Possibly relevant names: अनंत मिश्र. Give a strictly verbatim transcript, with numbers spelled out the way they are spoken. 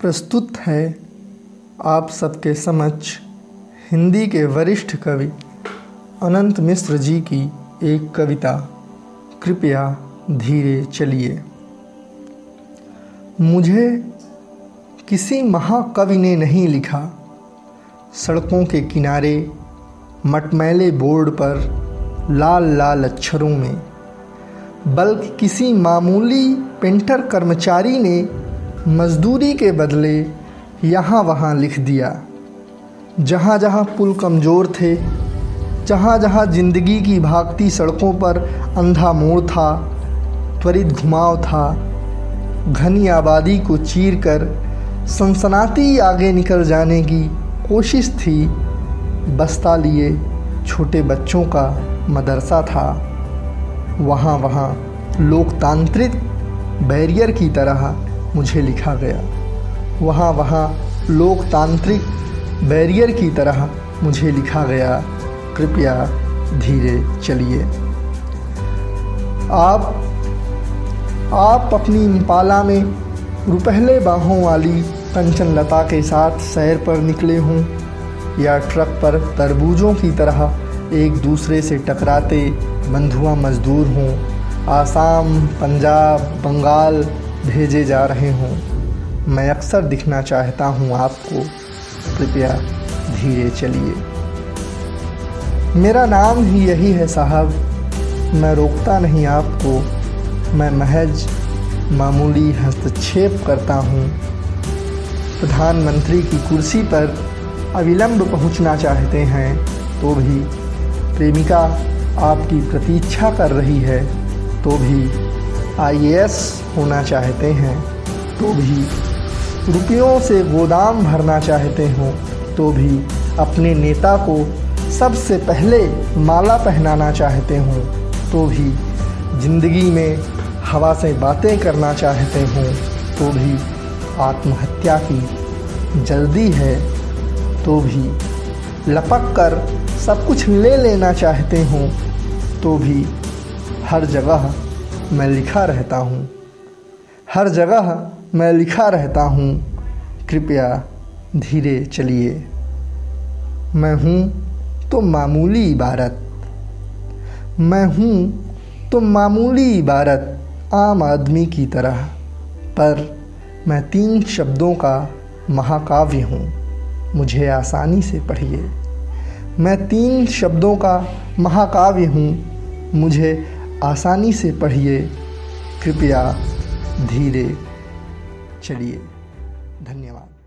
प्रस्तुत है आप सबके समक्ष हिंदी के वरिष्ठ कवि अनंत मिश्र जी की एक कविता कृपया धीरे चलिए। मुझे किसी महाकवि ने नहीं लिखा, सड़कों के किनारे मटमैले बोर्ड पर लाल लाल अक्षरों में, बल्कि किसी मामूली पेंटर कर्मचारी ने मजदूरी के बदले यहाँ वहाँ लिख दिया। जहाँ जहाँ पुल कमज़ोर थे, जहाँ जहाँ जिंदगी की भागती सड़कों पर अंधा मोड़ था, त्वरित घुमाव था, घनी आबादी को चीरकर सनसनाती आगे निकल जाने की कोशिश थी। बस्ता लिए छोटे बच्चों का मदरसा था, वहाँ वहाँ लोकतांत्रिक बैरियर की तरह मुझे लिखा गया, वहाँ वहाँ लोकतांत्रिक बैरियर की तरह मुझे लिखा गया कृपया धीरे चलिए। आप आप अपनी इम्पाला में रुपहले बाहों वाली कंचन लता के साथ सैर पर निकले हों, या ट्रक पर तरबूजों की तरह एक दूसरे से टकराते बंधुआ मजदूर हों, आसाम, पंजाब, बंगाल भेजे जा रहे हों, मैं अक्सर दिखना चाहता हूं आपको, कृपया धीरे चलिए। मेरा नाम ही यही है साहब, मैं रोकता नहीं आपको, मैं महज मामूली हस्तक्षेप करता हूं। प्रधानमंत्री की कुर्सी पर अविलंब पहुंचना चाहते हैं तो भी, प्रेमिका आपकी प्रतीक्षा कर रही है तो भी, आई ए एस होना चाहते हैं तो भी, रुपयों से गोदाम भरना चाहते हों तो भी, अपने नेता को सबसे पहले माला पहनाना चाहते हों तो भी, जिंदगी में हवा से बातें करना चाहते हों तो भी, आत्महत्या की जल्दी है तो भी, लपक कर सब कुछ ले लेना चाहते हों तो भी, हर जगह मैं लिखा रहता हूँ, हर जगह मैं लिखा रहता हूँ कृपया धीरे चलिए। मैं हूँ तो मामूली इबारत, मैं हूँ तो मामूली इबारत आम आदमी की तरह, पर मैं तीन शब्दों का महाकाव्य हूँ, मुझे आसानी से पढ़िए। मैं तीन शब्दों का महाकाव्य हूँ, मुझे आसानी से पढ़िए कृपया धीरे चलिए। धन्यवाद।